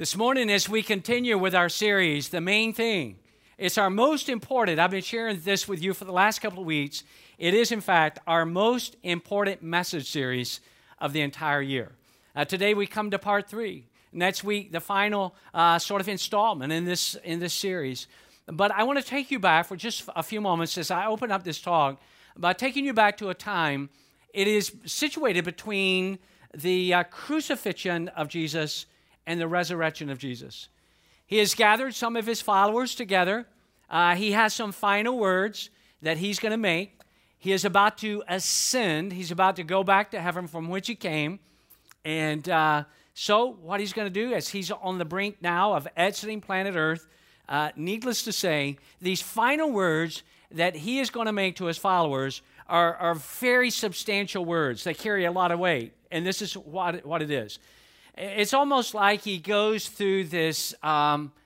This morning, as we continue with our series, The Main Thing, it's our most important. I've been sharing this with you for the last couple of weeks. It is, in fact, our most important message series of the entire year. Today, we come to part 3. Next week, the final sort of installment in this series. But I want to take you back for just a few moments as I open up this talk by taking you back to a time. It is situated between the crucifixion of Jesus and the resurrection of Jesus. He has gathered some of his followers together. He has some final words that he's going to make. He is about to ascend. He's about to go back to heaven from which he came. And so what he's going to do is he's on the brink now of exiting planet Earth. Needless to say, these final words that he is going to make to his followers are very substantial words. They carry a lot of weight, and this is what it is. It's almost like he goes through this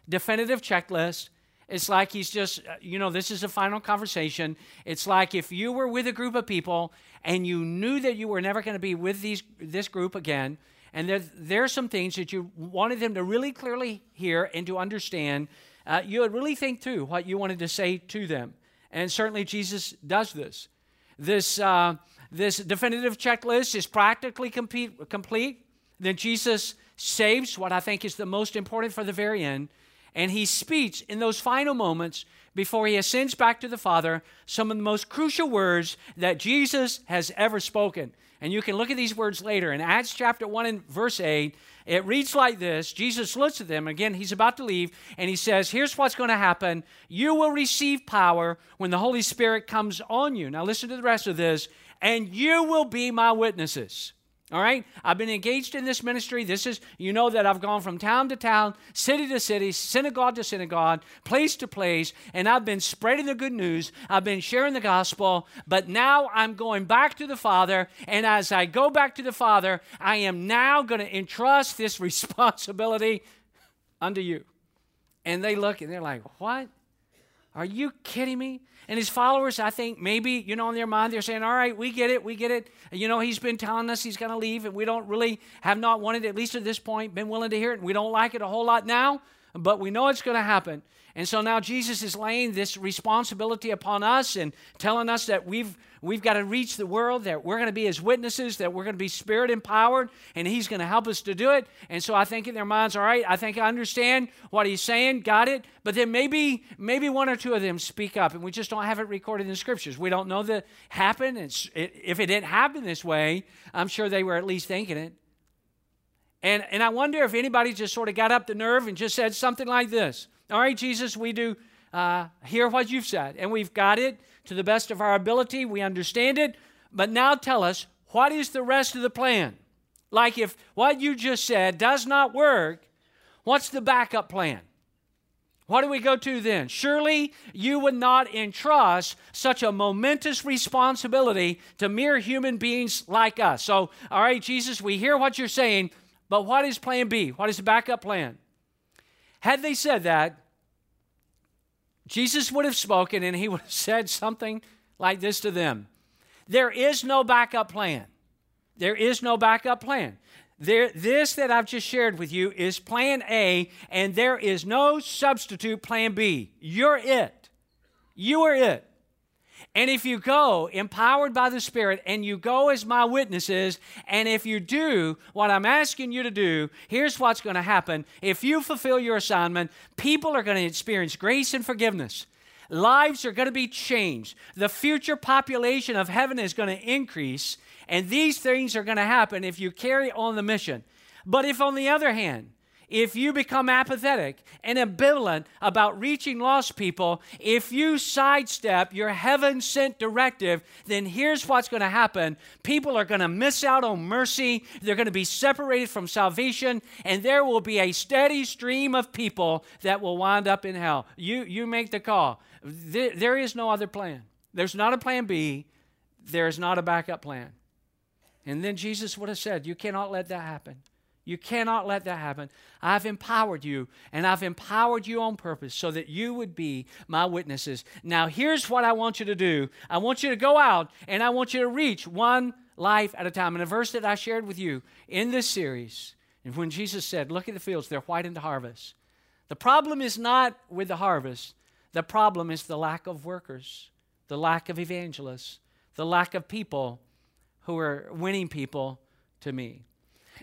definitive checklist. It's like he's just, this is a final conversation. It's like if you were with a group of people and you knew that you were never going to be with this group again, and there are some things that you wanted them to really clearly hear and to understand, you would really think through what you wanted to say to them. And certainly Jesus does this. This definitive checklist is practically complete. Then Jesus saves what I think is the most important for the very end. And he speaks in those final moments before he ascends back to the Father some of the most crucial words that Jesus has ever spoken. And you can look at these words later. In Acts chapter 1 and verse 8, it reads like this. Jesus looks at them. Again, he's about to leave, and he says, here's what's going to happen. You will receive power when the Holy Spirit comes on you. Now listen to the rest of this. And you will be my witnesses. All right, I've been engaged in this ministry. This is, that I've gone from town to town, city to city, synagogue to synagogue, place to place, and I've been spreading the good news. I've been sharing the gospel, but now I'm going back to the Father, and as I go back to the Father, I am now going to entrust this responsibility unto you. And they look, and they're like, what? Are you kidding me? And his followers, I think, maybe, in their mind, they're saying, all right, we get it. He's been telling us he's going to leave, and we don't really have not wanted, at least at this point, been willing to hear it. We don't like it a whole lot now, but we know it's going to happen. And so now Jesus is laying this responsibility upon us and telling us that we've got to reach the world, that we're going to be his witnesses, that we're going to be spirit-empowered, and he's going to help us to do it. And so I think in their minds, all right, I think I understand what he's saying, got it. But then maybe one or two of them speak up, and we just don't have it recorded in the Scriptures. We don't know that happened. If it didn't happen this way, I'm sure they were at least thinking it. And I wonder if anybody just sort of got up the nerve and just said something like this. All right, Jesus, we do hear what you've said, and we've got it to the best of our ability. We understand it, but now tell us, what is the rest of the plan? Like if what you just said does not work, what's the backup plan? What do we go to then? Surely you would not entrust such a momentous responsibility to mere human beings like us. So, all right, Jesus, we hear what you're saying, but what is plan B? What is the backup plan? Had they said that, Jesus would have spoken and he would have said something like this to them. There is no backup plan. There is no backup plan. This that I've just shared with you is plan A, and there is no substitute plan B. You're it. You are it. And if you go empowered by the Spirit and you go as my witnesses, and if you do what I'm asking you to do, here's what's going to happen. If you fulfill your assignment, people are going to experience grace and forgiveness. Lives are going to be changed. The future population of heaven is going to increase, and these things are going to happen if you carry on the mission. But if, on the other hand, if you become apathetic and ambivalent about reaching lost people, if you sidestep your heaven-sent directive, then here's what's going to happen. People are going to miss out on mercy. They're going to be separated from salvation, and there will be a steady stream of people that will wind up in hell. You make the call. There is no other plan. There's not a plan B. There is not a backup plan. And then Jesus would have said, you cannot let that happen. You cannot let that happen. I've empowered you, and I've empowered you on purpose so that you would be my witnesses. Now, here's what I want you to do. I want you to go out, and I want you to reach one life at a time. And a verse that I shared with you in this series And when Jesus said, look at the fields, they're whitened to harvest. The problem is not with the harvest. The problem is the lack of workers, the lack of evangelists, the lack of people who are winning people to me.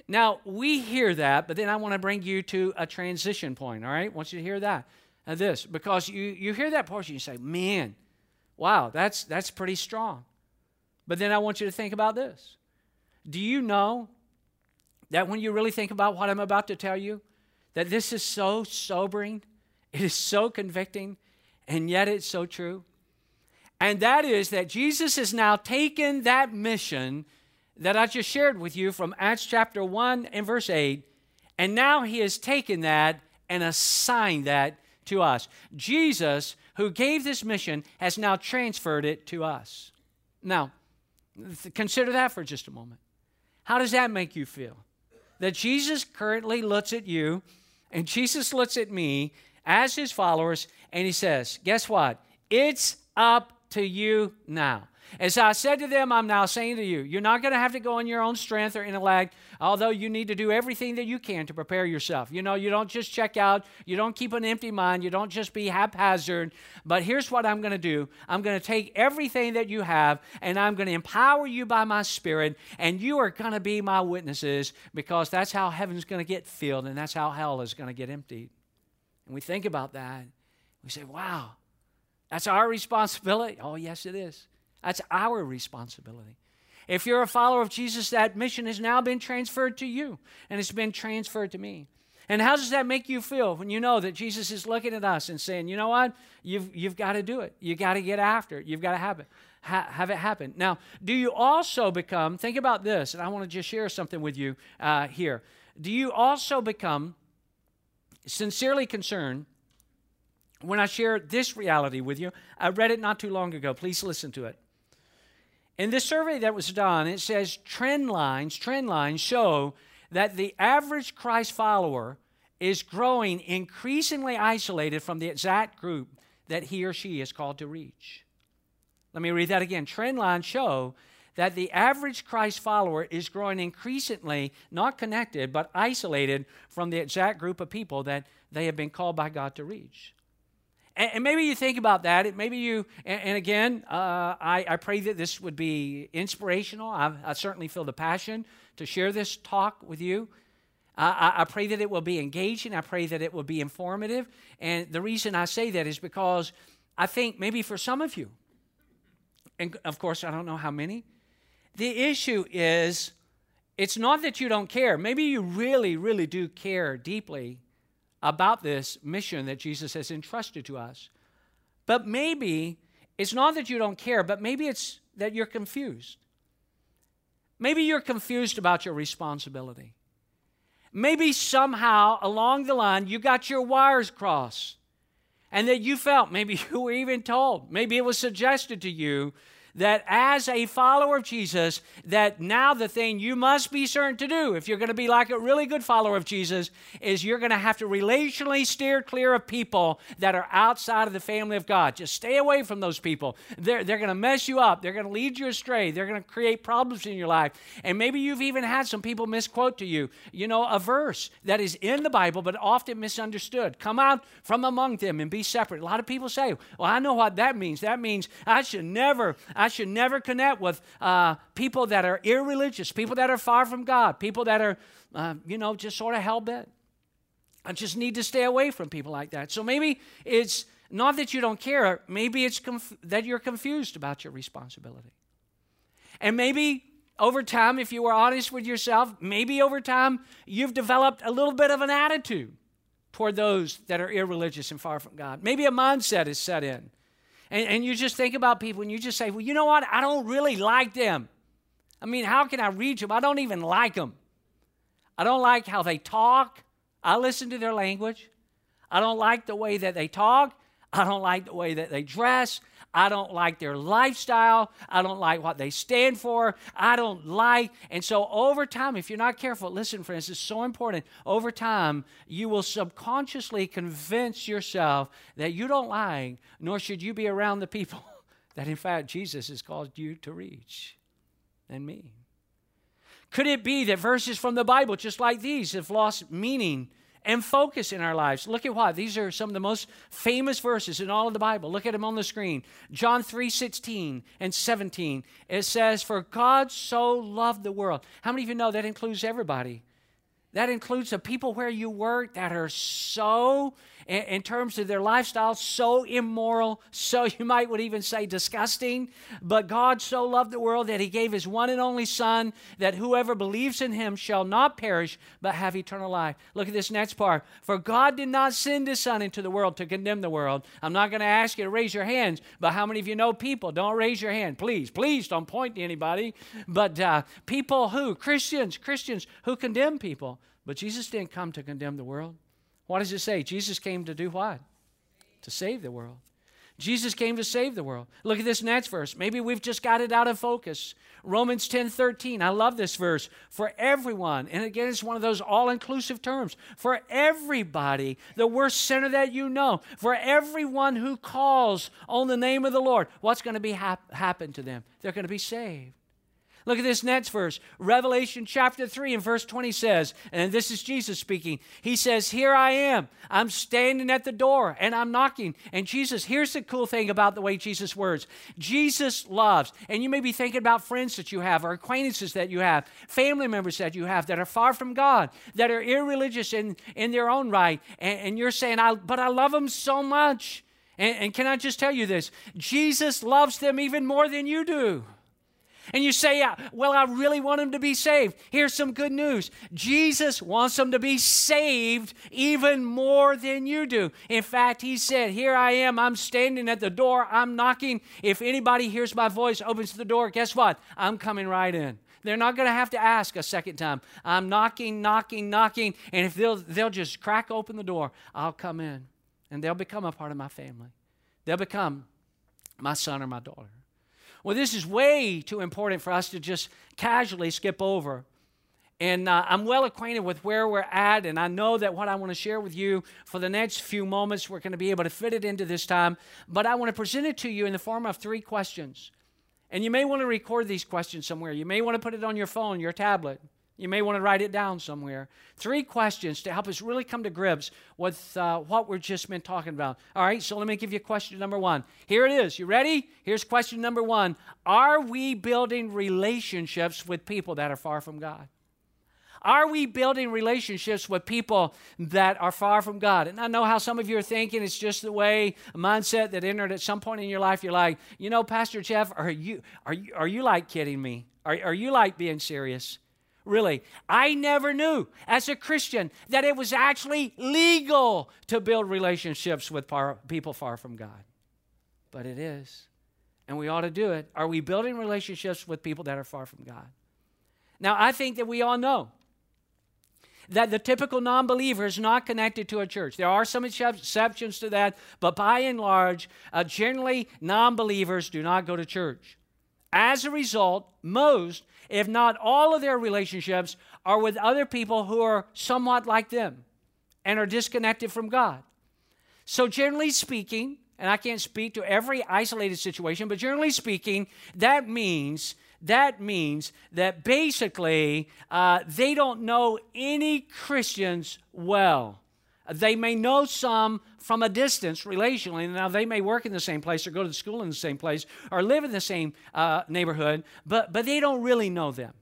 Now, we hear that, but then I want to bring you to a transition point, all right? I want you to hear that, this, because you hear that portion, you say, man, wow, that's pretty strong. But then I want you to think about this. Do you know that when you really think about what I'm about to tell you, that this is so sobering, it is so convicting, and yet it's so true? And that is that Jesus has now taken that mission that I just shared with you from Acts chapter 1 and verse 8, and now he has taken that and assigned that to us. Jesus, who gave this mission, has now transferred it to us. Now, consider that for just a moment. How does that make you feel? That Jesus currently looks at you, and Jesus looks at me as his followers, and he says, guess what? It's up to you now. As I said to them, I'm now saying to you, you're not going to have to go on your own strength or intellect, although you need to do everything that you can to prepare yourself. You know, you don't just check out, you don't keep an empty mind, you don't just be haphazard, but here's what I'm going to do. I'm going to take everything that you have, and I'm going to empower you by my Spirit, and you are going to be my witnesses, because that's how heaven's going to get filled, and that's how hell is going to get emptied. And we think about that, we say, wow, that's our responsibility. Oh, yes, it is. That's our responsibility. If you're a follower of Jesus, that mission has now been transferred to you, and it's been transferred to me. And how does that make you feel when you know that Jesus is looking at us and saying, you know what, you've got to do it. You've got to get after it. You've got to have it happen. Now, do you also become, think about this, and I want to just share something with you here. Do you also become sincerely concerned when I share this reality with you? I read it not too long ago. Please listen to it. In this survey that was done, it says trend lines show that the average Christ follower is growing increasingly isolated from the exact group that he or she is called to reach. Let me read that again. Trend lines show that the average Christ follower is growing increasingly not connected but isolated from the exact group of people that they have been called by God to reach. And maybe you think about that. Maybe you, and again, I pray that this would be inspirational. I certainly feel the passion to share this talk with you. I pray that it will be engaging. I pray that it will be informative. And the reason I say that is because I think maybe for some of you, and of course, I don't know how many, the issue is it's not that you don't care. Maybe you really, really do care deeply about this mission that Jesus has entrusted to us. But maybe it's not that you don't care, but maybe it's that you're confused. Maybe you're confused about your responsibility. Maybe somehow along the line you got your wires crossed and that you felt, maybe you were even told, maybe it was suggested to you that as a follower of Jesus, that now the thing you must be certain to do, if you're going to be like a really good follower of Jesus, is you're going to have to relationally steer clear of people that are outside of the family of God. Just stay away from those people. They're going to mess you up. They're going to lead you astray. They're going to create problems in your life. And maybe you've even had some people misquote to you, you know, a verse that is in the Bible but often misunderstood. Come out from among them and be separate. A lot of people say, well, I know what that means. That means I should never connect with people that are irreligious, people that are far from God, people that are, just sort of hell-bent. I just need to stay away from people like that. So maybe it's not that you don't care. Maybe it's that you're confused about your responsibility. And maybe over time, if you were honest with yourself, maybe over time you've developed a little bit of an attitude toward those that are irreligious and far from God. Maybe a mindset is set in. And you just think about people and you just say, well, you know what? I don't really like them. I mean, how can I reach them? I don't even like them. I don't like how they talk. I listen to their language. I don't like the way that they talk. I don't like the way that they dress. I don't like their lifestyle. I don't like what they stand for. I don't like. And so over time, if you're not careful, listen, friends, it's so important. Over time, you will subconsciously convince yourself that you don't like, nor should you be around the people that, in fact, Jesus has called you to reach, and me. Could it be that verses from the Bible, just like these, have lost meaning and focus in our lives? Look at why. These are some of the most famous verses in all of the Bible. Look at them on the screen. John 3:16 and 17. It says, "For God so loved the world." How many of you know that includes everybody? That includes the people where you work that are so, in terms of their lifestyle, so immoral, so you might would even say disgusting. But God so loved the world that he gave his one and only Son, that whoever believes in him shall not perish, but have eternal life. Look at this next part. For God did not send his Son into the world to condemn the world. I'm not going to ask you to raise your hands, but how many of you know people? Don't raise your hand. Please, please don't point to anybody. But people who, Christians who condemn people. But Jesus didn't come to condemn the world. What does it say? Jesus came to do what? To save the world. Jesus came to save the world. Look at this next verse. Maybe we've just got it out of focus. Romans 10:13. I love this verse. For everyone, and again, it's one of those all-inclusive terms. For everybody, the worst sinner that you know, for everyone who calls on the name of the Lord, what's going to be happen to them? They're going to be saved. Look at this next verse. Revelation chapter 3 and verse 20 says, and this is Jesus speaking. He says, "Here I am. I'm standing at the door and I'm knocking." And Jesus, here's the cool thing about the way Jesus words. Jesus loves, and you may be thinking about friends that you have or acquaintances that you have, family members that you have that are far from God, that are irreligious in their own right. And you're saying, but I love them so much. And can I just tell you this? Jesus loves them even more than you do. And you say, "Yeah, well, I really want them to be saved." Here's some good news. Jesus wants them to be saved even more than you do. In fact, he said, "Here I am. I'm standing at the door. I'm knocking. If anybody hears my voice, opens the door, guess what? I'm coming right in." They're not going to have to ask a second time. I'm knocking, knocking, knocking. And if they'll just crack open the door, I'll come in. And they'll become a part of my family. They'll become my son or my daughter. Well, this is way too important for us to just casually skip over. And I'm well acquainted with where we're at, and I know that what I want to share with you for the next few moments, we're going to be able to fit it into this time. But I want to present it to you in the form of three questions. And you may want to record these questions somewhere. You may want to put it on your phone, your tablet. You may want to write it down somewhere. Three questions to help us really come to grips with what we've just been talking about. All right, so let me give you question number one. Here it is. You ready? Here's question number one. Are we building relationships with people that are far from God? Are we building relationships with people that are far from God? And I know how some of you are thinking. It's just the way, a mindset that entered at some point in your life. You're like, you know, Pastor Jeff, are you like kidding me? Are you like being serious? Really, I never knew as a Christian that it was actually legal to build relationships with people far from God. But it is, and we ought to do it. Are we building relationships with people that are far from God? Now, I think that we all know that the typical non-believer is not connected to a church. There are some exceptions to that, but by and large, generally non-believers do not go to church. As a result, most, if not all of their relationships are with other people who are somewhat like them and are disconnected from God. So generally speaking, and I can't speak to every isolated situation, but generally speaking, that means that basically they don't know any Christians well. They may know some from a distance relationally. Now, they may work in the same place or go to school in the same place or live in the same neighborhood, but they don't really know them.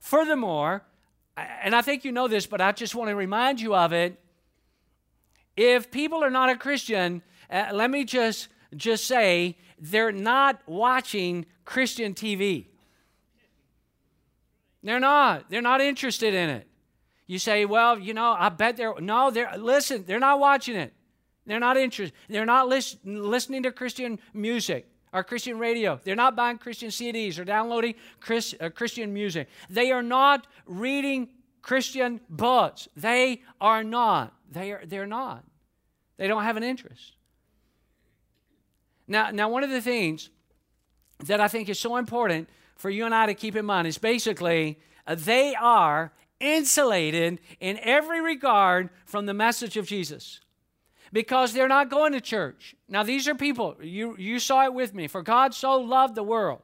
Furthermore, and I think you know this, but I just want to remind you of it, if people are not a Christian, let me just say they're not watching Christian TV. They're not. They're not interested in it. You say, well, you know, I bet they're... No, listen, they're not watching it. They're not interested. They're not listening to Christian music or Christian radio. They're not buying Christian CDs or downloading Christian music. They are not reading Christian books. They are not. They're not. They don't have an interest. Now, one of the things that I think is so important for you and I to keep in mind is basically they are insulated in every regard from the message of Jesus because they're not going to church. Now, these are people, you saw it with me, for God so loved the world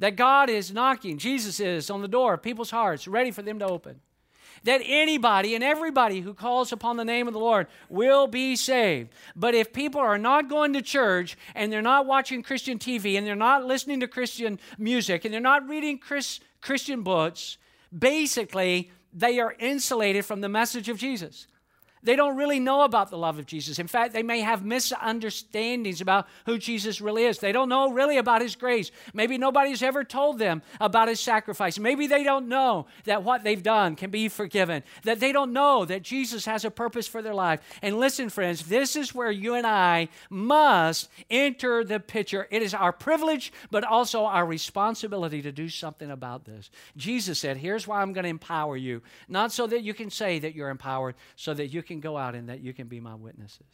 That God is knocking, Jesus is on the door of people's hearts, ready for them to open. That anybody and everybody who calls upon the name of the Lord will be saved. But if people are not going to church, and they're not watching Christian TV, and they're not listening to Christian music, and they're not reading Christian books, basically, they are insulated from the message of Jesus. They don't really know about the love of Jesus. In fact, they may have misunderstandings about who Jesus really is. They don't know really about his grace. Maybe nobody's ever told them about his sacrifice. Maybe they don't know that what they've done can be forgiven, that they don't know that Jesus has a purpose for their life. And listen, friends, this is where you and I must enter the picture. It is our privilege, but also our responsibility to do something about this. Jesus said, here's why I'm going to empower you, not so that you can say that you're empowered, so that you can go out and that you can be my witnesses.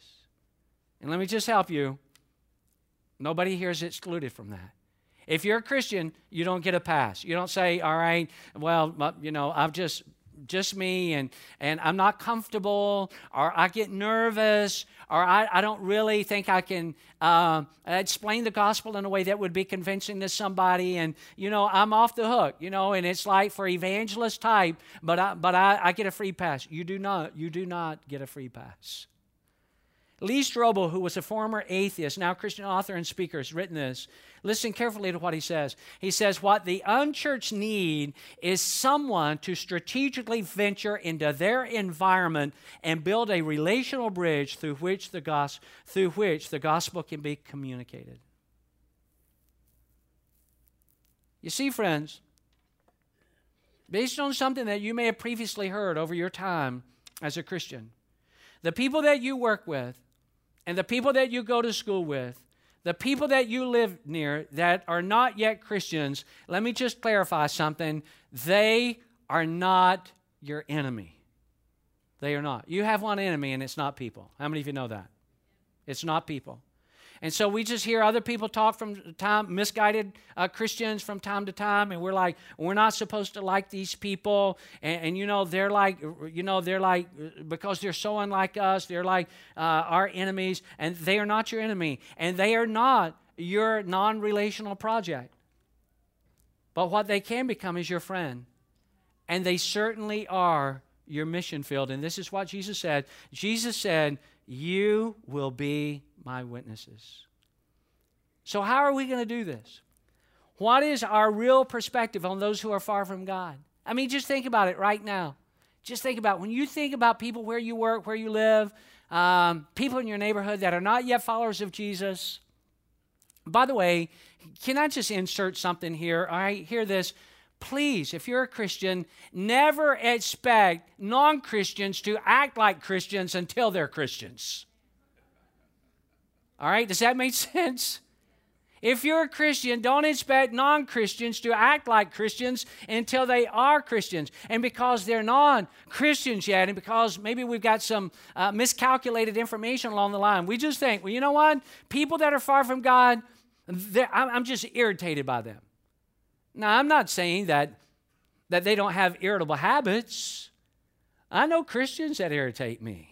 And let me just help you. Nobody here is excluded from that. If you're a Christian, you don't get a pass. You don't say, all right, well, you know, I've just me and I'm not comfortable, or I get nervous, or I don't really think I can explain the gospel in a way that would be convincing to somebody, and, you know, I'm off the hook, you know, and it's like for evangelist type, but I get a free pass. You do not get a free pass. Lee Strobel, who was a former atheist, now Christian author and speaker, has written this. Listen carefully to what he says. He says, what the unchurched need is someone to strategically venture into their environment and build a relational bridge through which the gospel can be communicated. You see, friends, based on something that you may have previously heard over your time as a Christian, the people that you work with, and the people that you go to school with, the people that you live near that are not yet Christians, let me just clarify something. They are not your enemy. They are not. You have one enemy, and it's not people. How many of you know that? It's not people. And so we just hear other people talk from time, misguided Christians from time to time, and we're like, we're not supposed to like these people, and they're like, because they're so unlike us, they're like our enemies, and they are not your enemy, and they are not your non-relational project. But what they can become is your friend, and they certainly are your mission field, and this is what Jesus said. Jesus said, you will be my witnesses. So how are we going to do this? What is our real perspective on those who are far from God? I mean, just think about it right now. Just think about when you think about people where you work, where you live, people in your neighborhood that are not yet followers of Jesus. By the way, can I just insert something here? All right, hear this. Please, if you're a Christian, never expect non-Christians to act like Christians until they're Christians. All right, does that make sense? If you're a Christian, don't expect non-Christians to act like Christians until they are Christians. And because they're non-Christians yet, and because maybe we've got some miscalculated information along the line, we just think, well, you know what? People that are far from God, I'm just irritated by them. Now, I'm not saying that they don't have irritable habits. I know Christians that irritate me.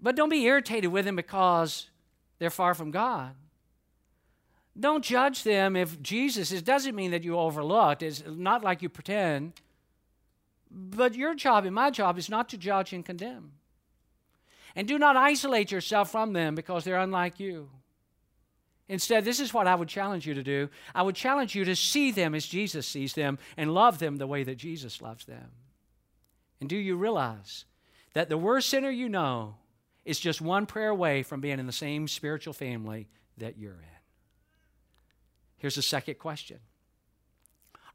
But don't be irritated with them because they're far from God. Don't judge them if Jesus, it doesn't mean that you overlooked. It's not like you pretend. But your job and my job is not to judge and condemn. And do not isolate yourself from them because they're unlike you. Instead, this is what I would challenge you to do. I would challenge you to see them as Jesus sees them and love them the way that Jesus loves them. And do you realize that the worst sinner you know is just one prayer away from being in the same spiritual family that you're in? Here's the second question.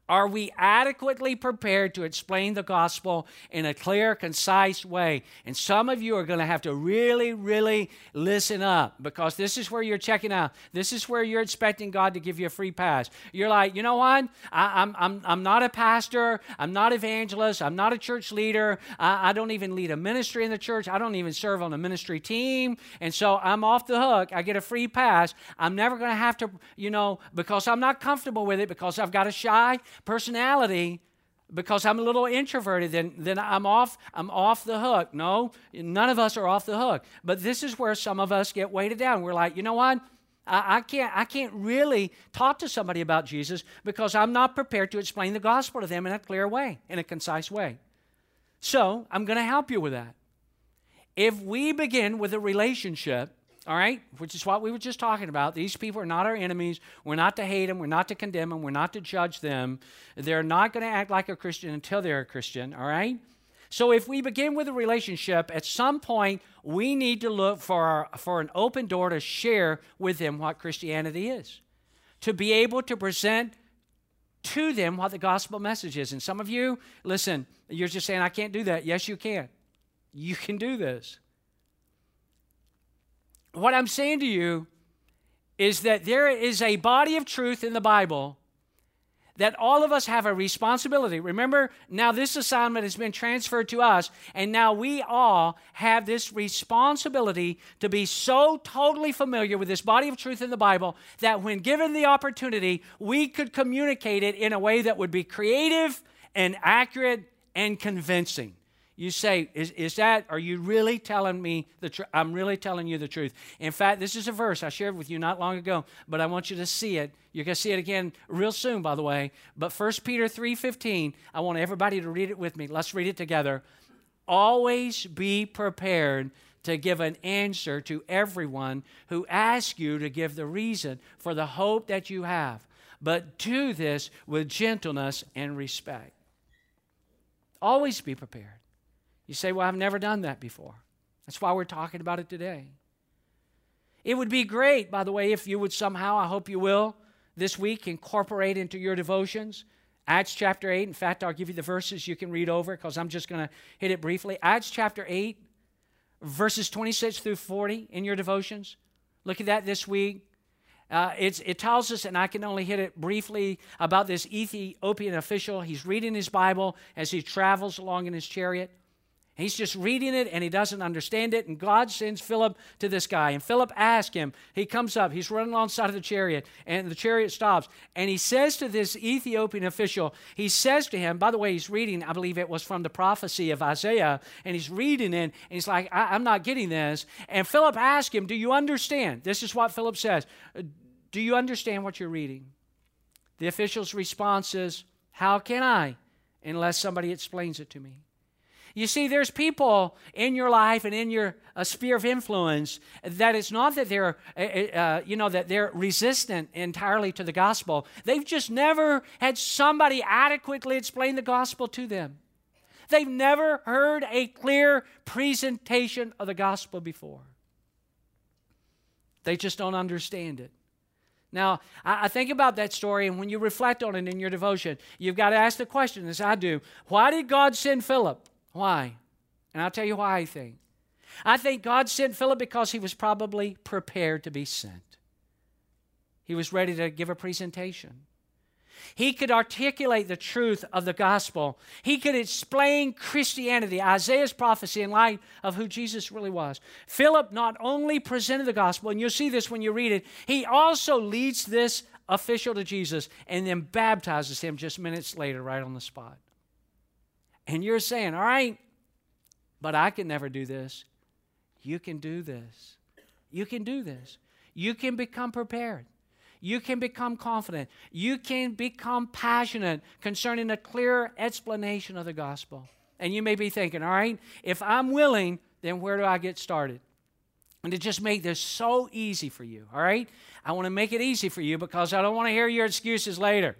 Are we adequately prepared to explain the gospel in a clear, concise way? And some of you are going to have to really, really listen up, because this is where you're checking out. This is where you're expecting God to give you a free pass. You're like, you know what? I'm not a pastor. I'm not evangelist. I'm not a church leader. I don't even lead a ministry in the church. I don't even serve on a ministry team. And so I'm off the hook. I get a free pass. I'm never going to have to, you know, because I'm not comfortable with it, because I've got a shy personality, because I'm a little introverted, then I'm off the hook. No, none of us are off the hook. But this is where some of us get weighted down. We're like, you know what? I can't really talk to somebody about Jesus because I'm not prepared to explain the gospel to them in a clear way, in a concise way. So I'm going to help you with that. If we begin with a relationship, all right, which is what we were just talking about. These people are not our enemies. We're not to hate them. We're not to condemn them. We're not to judge them. They're not going to act like a Christian until they're a Christian, all right? So if we begin with a relationship, at some point, we need to look for an open door to share with them what Christianity is, to be able to present to them what the gospel message is. And some of you, listen, you're just saying, I can't do that. Yes, you can. You can do this. What I'm saying to you is that there is a body of truth in the Bible that all of us have a responsibility. Remember, now this assignment has been transferred to us, and now we all have this responsibility to be so totally familiar with this body of truth in the Bible that when given the opportunity, we could communicate it in a way that would be creative and accurate and convincing. You say, are you really telling me the truth? I'm really telling you the truth. In fact, this is a verse I shared with you not long ago, but I want you to see it. You're going to see it again real soon, by the way. But 1 Peter 3:15, I want everybody to read it with me. Let's read it together. Always be prepared to give an answer to everyone who asks you to give the reason for the hope that you have. But do this with gentleness and respect. Always be prepared. You say, well, I've never done that before. That's why we're talking about it today. It would be great, by the way, if you would somehow, I hope you will, this week incorporate into your devotions Acts chapter 8. In fact, I'll give you the verses you can read over because I'm just going to hit it briefly. Acts chapter 8, verses 26 through 40 in your devotions. Look at that this week. It tells us, and I can only hit it briefly, about this Ethiopian official. He's reading his Bible as he travels along in his chariot. He's just reading it, and he doesn't understand it, and God sends Philip to this guy, and Philip asks him. He comes up. He's running alongside of the chariot, and the chariot stops, and he says to this Ethiopian official, he says to him, by the way, he's reading, I believe it was from the prophecy of Isaiah, and he's reading it, and he's like, I'm not getting this. And Philip asks him, do you understand? This is what Philip says. Do you understand what you're reading? The official's response is, how can I, unless somebody explains it to me? You see, there's people in your life and in your sphere of influence that it's not that they're, that they're resistant entirely to the gospel. They've just never had somebody adequately explain the gospel to them. They've never heard a clear presentation of the gospel before. They just don't understand it. Now, I think about that story, and when you reflect on it in your devotion, you've got to ask the question, as I do, why did God send Philip? Why? And I'll tell you why I think. I think God sent Philip because he was probably prepared to be sent. He was ready to give a presentation. He could articulate the truth of the gospel. He could explain Christianity, Isaiah's prophecy, in light of who Jesus really was. Philip not only presented the gospel, and you'll see this when you read it, he also leads this official to Jesus and then baptizes him just minutes later right on the spot. And you're saying, all right, but I can never do this. You can do this. You can do this. You can become prepared. You can become confident. You can become passionate concerning a clear explanation of the gospel. And you may be thinking, all right, if I'm willing, then where do I get started? And to just make this so easy for you, all right? I want to make it easy for you because I don't want to hear your excuses later.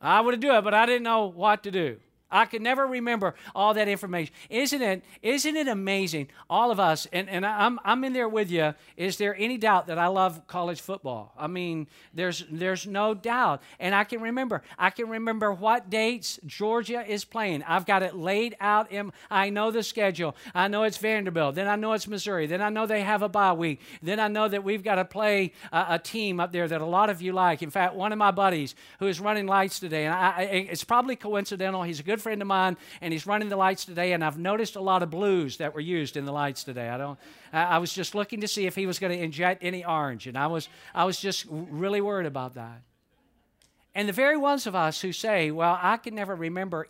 I would do it, but I didn't know what to do. I could never remember all that information. Isn't it amazing? All of us, and I'm in there with you. Is there any doubt that I love college football? I mean, there's no doubt. And I can remember what dates Georgia is playing. I've got it laid out. I know the schedule. I know it's Vanderbilt. Then I know it's Missouri. Then I know they have a bye week. Then I know that we've got to play a team up there that a lot of you like. In fact, one of my buddies who is running lights today, and it's probably coincidental. He's a good friend of mine, and he's running the lights today, and I've noticed a lot of blues that were used in the lights today. I was just looking to see if he was going to inject any orange, and I was just really worried about that. And the very ones of us who say, well, I can never remember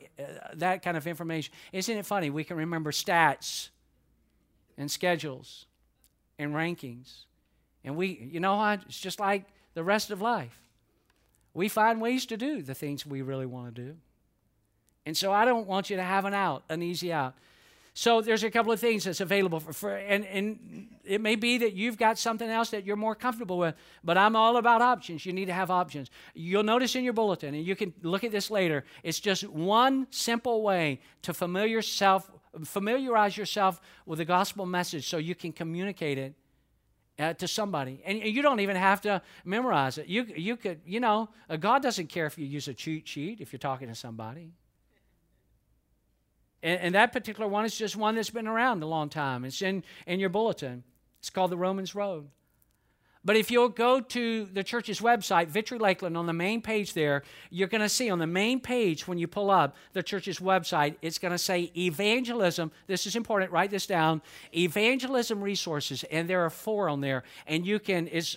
that kind of information. Isn't it funny? We can remember stats and schedules and rankings. And we, you know what? It's just like the rest of life. We find ways to do the things we really want to do. And so I don't want you to have an out, an easy out. So there's a couple of things that's available for and it may be that you've got something else that you're more comfortable with, but I'm all about options. You need to have options. You'll notice in your bulletin, and you can look at this later, it's just one simple way to familiarize yourself with the gospel message so you can communicate it to somebody. And you don't even have to memorize it. You could, you know, God doesn't care if you use a cheat sheet if you're talking to somebody. And that particular one is just one that's been around a long time. It's in your bulletin. It's called the Romans Road. But if you'll go to the church's website, Victory Lakeland, on the main page there, you're going to see on the main page when you pull up the church's website, it's going to say evangelism. This is important. Write this down. Evangelism resources, and there are 4 on there. And you can, it's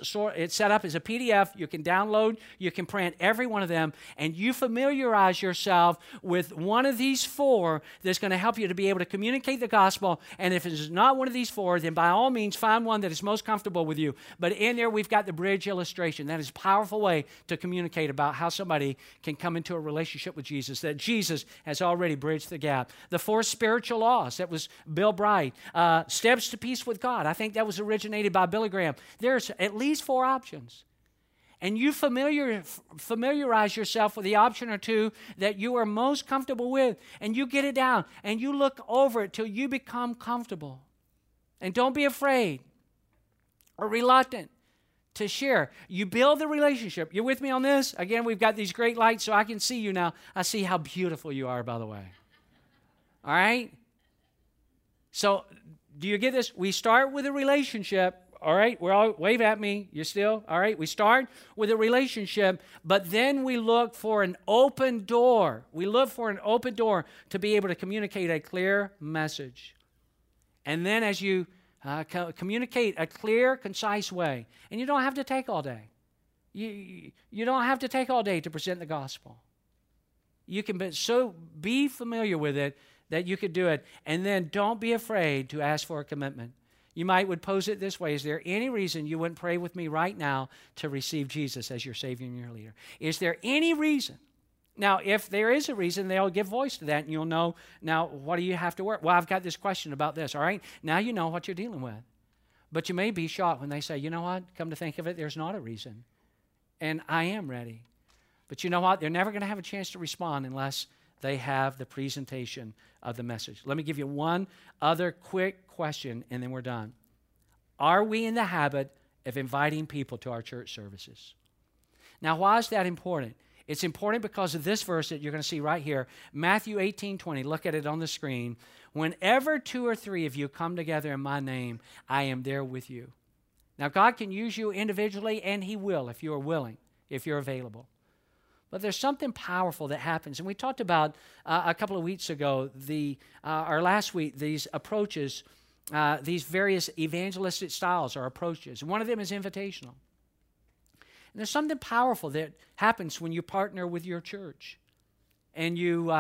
set up as a PDF. You can download. You can print every one of them. And you familiarize yourself with one of these 4 that's going to help you to be able to communicate the gospel. And if it's not one of these 4, then by all means, find one that is most comfortable with you. But in there, we've got the bridge illustration. That is a powerful way to communicate about how somebody can come into a relationship with Jesus, that Jesus has already bridged the gap. The 4 spiritual laws, that was Bill Bright. Steps to peace with God, I think that was originated by Billy Graham. There's at least 4 options. And you familiarize yourself with the option or 2 that you are most comfortable with, and you get it down, and you look over it till you become comfortable. And don't be afraid or reluctant to share. You build the relationship. You with me on this? Again, we've got these great lights, so I can see you now. I see how beautiful you are, by the way. All right? So, do you get this? We start with a relationship. All right? We're all, wave at me. You still? All right? We start with a relationship, but then we look for an open door. We look for an open door to be able to communicate a clear message. And then as you communicate a clear, concise way. And you don't have to take all day. You don't have to take all day to present the gospel. You can be familiar with it that you could do it. And then don't be afraid to ask for a commitment. You would pose it this way. Is there any reason you wouldn't pray with me right now to receive Jesus as your Savior and your leader? Is there any reason? Now, if there is a reason, they'll give voice to that, and you'll know, now, what do you have to work? Well, I've got this question about this, all right? Now you know what you're dealing with. But you may be shocked when they say, you know what? Come to think of it, there's not a reason, and I am ready. But you know what? They're never going to have a chance to respond unless they have the presentation of the message. Let me give you one other quick question, and then we're done. Are we in the habit of inviting people to our church services? Now, why is that important? It's important because of this verse that you're going to see right here. Matthew 18:20. Look at it on the screen. Whenever 2 or 3 of you come together in my name, I am there with you. Now, God can use you individually, and he will if you are willing, if you're available. But there's something powerful that happens. And we talked about a couple of weeks ago, or last week, these approaches, these various evangelistic styles or approaches. One of them is invitational. And there's something powerful that happens when you partner with your church and you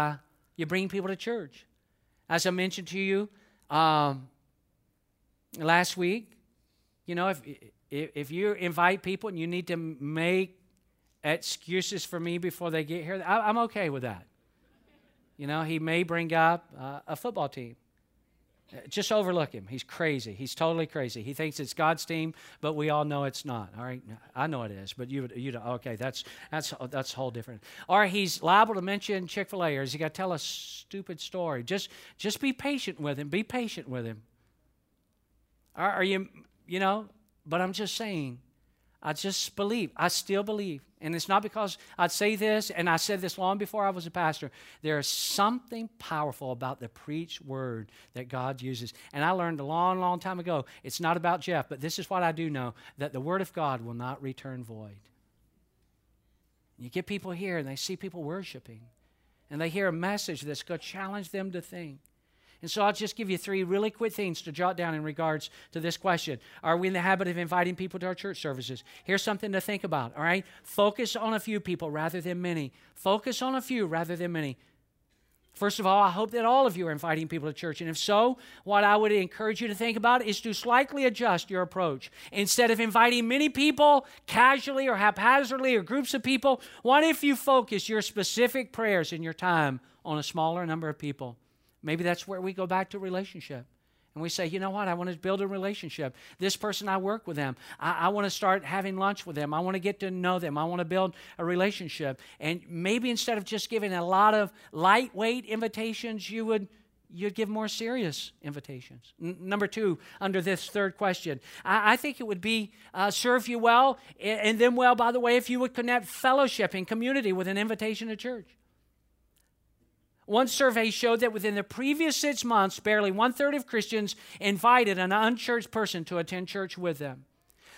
bring people to church. As I mentioned to you last week, you know, if you invite people and you need to make excuses for me before they get here, I'm okay with that. You know, he may bring up a football team. Just overlook him. He's crazy. He's totally crazy. He thinks it's God's team, but we all know it's not. All right, I know it is, but you don't. Okay, that's whole different. Or he's liable to mention Chick-fil-A, or he's got to tell a stupid story. Just be patient with him. Be patient with him. Are you know? But I'm just saying, I just believe. I still believe, and it's not because I'd say this, and I said this long before I was a pastor. There is something powerful about the preached word that God uses, and I learned a long, long time ago. It's not about Jeff, but this is what I do know: that the word of God will not return void. You get people here, and they see people worshiping, and they hear a message that's going to challenge them to think. And so I'll just give you three really quick things to jot down in regards to this question. Are we in the habit of inviting people to our church services? Here's something to think about, all right? Focus on a few people rather than many. Focus on a few rather than many. First of all, I hope that all of you are inviting people to church. And if so, what I would encourage you to think about is to slightly adjust your approach. Instead of inviting many people casually or haphazardly or groups of people, what if you focus your specific prayers and your time on a smaller number of people? Maybe that's where we go back to relationship. And we say, you know what, I want to build a relationship. This person, I work with them. I want to start having lunch with them. I want to get to know them. I want to build a relationship. And maybe instead of just giving a lot of lightweight invitations, you'd give more serious invitations. Number two, under this third question, I think it would be serve you well and them well, by the way, if you would connect fellowship and community with an invitation to church. One survey showed that within the previous 6 months, barely one-third of Christians invited an unchurched person to attend church with them.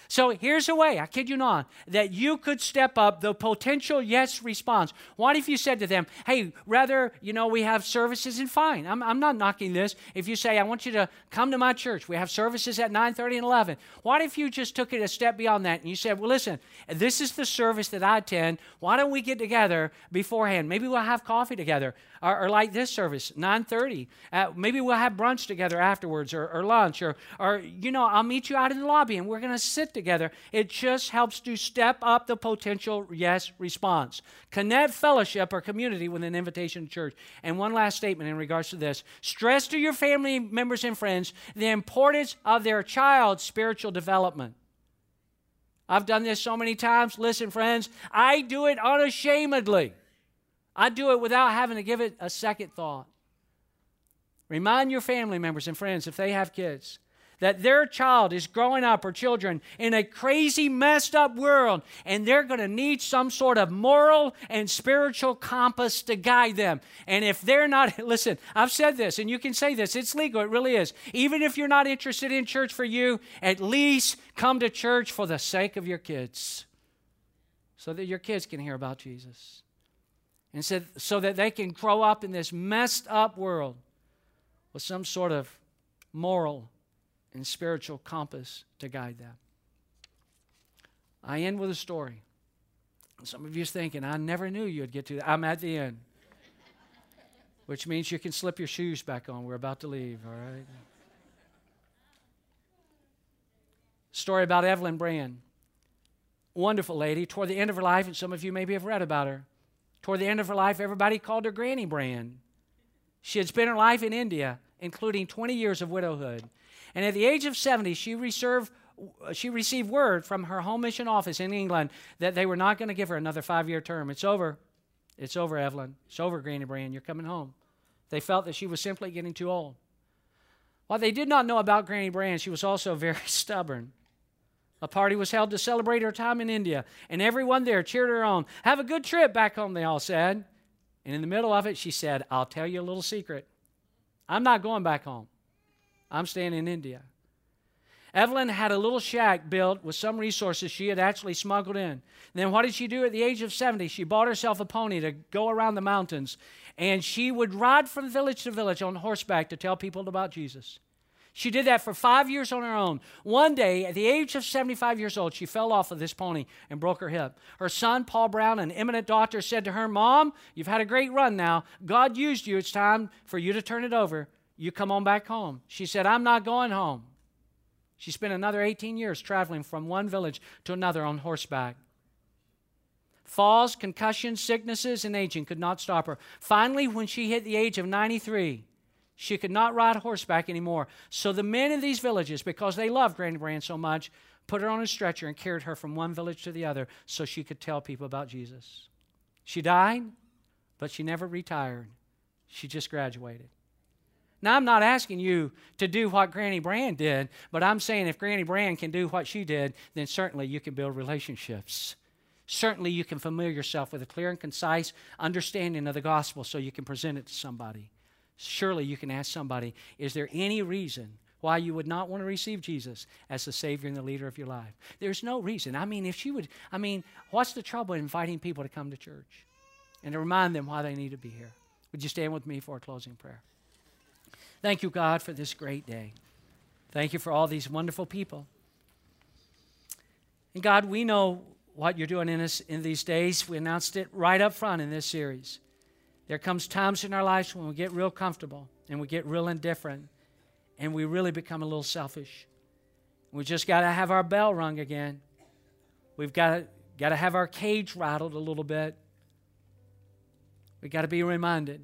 So here's a way, I kid you not, that you could step up the potential yes response. What if you said to them, hey, rather, you know, we have services, and fine, I'm not knocking this. If you say, I want you to come to my church, we have services at 9:30 and 11. What if you just took it a step beyond that and you said, well, listen, this is the service that I attend. Why don't we get together beforehand? Maybe we'll have coffee together or like this service, 9:30. Maybe we'll have brunch together afterwards or lunch or, you know, I'll meet you out in the lobby and we're going to sit together. It just helps to step up the potential yes response. Connect fellowship or community with an invitation to church. And one last statement in regards to this. Stress to your family members and friends the importance of their child's spiritual development. I've done this so many times. Listen, friends, I do it unashamedly. I do it without having to give it a second thought. Remind your family members and friends, if they have kids, that their child is growing up, or children, in a crazy, messed up world, and they're going to need some sort of moral and spiritual compass to guide them. And if they're not, listen, I've said this, and you can say this, it's legal, it really is. Even if you're not interested in church for you, at least come to church for the sake of your kids, so that your kids can hear about Jesus, and so that they can grow up in this messed up world with some sort of moral and spiritual compass to guide them. I end with a story. Some of you are thinking, I never knew you'd get to that. I'm at the end, which means you can slip your shoes back on. We're about to leave, all right? Story about Evelyn Brand. Wonderful lady. Toward the end of her life, and some of you maybe have read about her, toward the end of her life, everybody called her Granny Brand. She had spent her life in India, including 20 years of widowhood. And at the age of 70, she received word from her home mission office in England that they were not going to give her another 5-year term. It's over. It's over, Evelyn. It's over, Granny Brand. You're coming home. They felt that she was simply getting too old. While they did not know about Granny Brand, she was also very stubborn. A party was held to celebrate her time in India, and everyone there cheered her on. Have a good trip back home, they all said. And in the middle of it, she said, I'll tell you a little secret. I'm not going back home. I'm staying in India. Evelyn had a little shack built with some resources she had actually smuggled in. Then what did she do at the age of 70? She bought herself a pony to go around the mountains, and she would ride from village to village on horseback to tell people about Jesus. She did that for 5 years on her own. One day, at the age of 75 years old, she fell off of this pony and broke her hip. Her son, Paul Brand, an eminent doctor, said to her, Mom, you've had a great run now. God used you. It's time for you to turn it over. You come on back home. She said, I'm not going home. She spent another 18 years traveling from one village to another on horseback. Falls, concussions, sicknesses, and aging could not stop her. Finally, when she hit the age of 93, she could not ride horseback anymore. So the men in these villages, because they loved Granny Brand so much, put her on a stretcher and carried her from one village to the other so she could tell people about Jesus. She died, but she never retired. She just graduated. Now, I'm not asking you to do what Granny Brand did, but I'm saying if Granny Brand can do what she did, then certainly you can build relationships. Certainly you can familiar yourself with a clear and concise understanding of the gospel so you can present it to somebody. Surely you can ask somebody, is there any reason why you would not want to receive Jesus as the Savior and the leader of your life? There's no reason. What's the trouble in inviting people to come to church and to remind them why they need to be here? Would you stand with me for a closing prayer? Thank you, God, for this great day. Thank you for all these wonderful people. And God, we know what you're doing in us in these days. We announced it right up front in this series. There comes times in our lives when we get real comfortable and we get real indifferent and we really become a little selfish. We just got to have our bell rung again. We've got to have our cage rattled a little bit. We've got to be reminded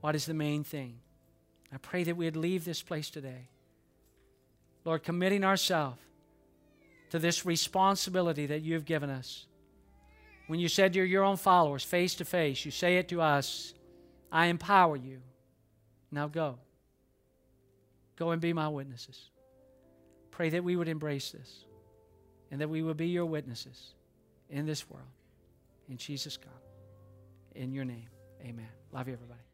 what is the main thing. I pray that we'd leave this place today, Lord, committing ourselves to this responsibility that you've given us. When you said you're your own followers, face to face, you say it to us, I empower you. Now go. Go and be my witnesses. Pray that we would embrace this and that we would be your witnesses in this world. In Jesus' name, in your name, amen. Love you, everybody.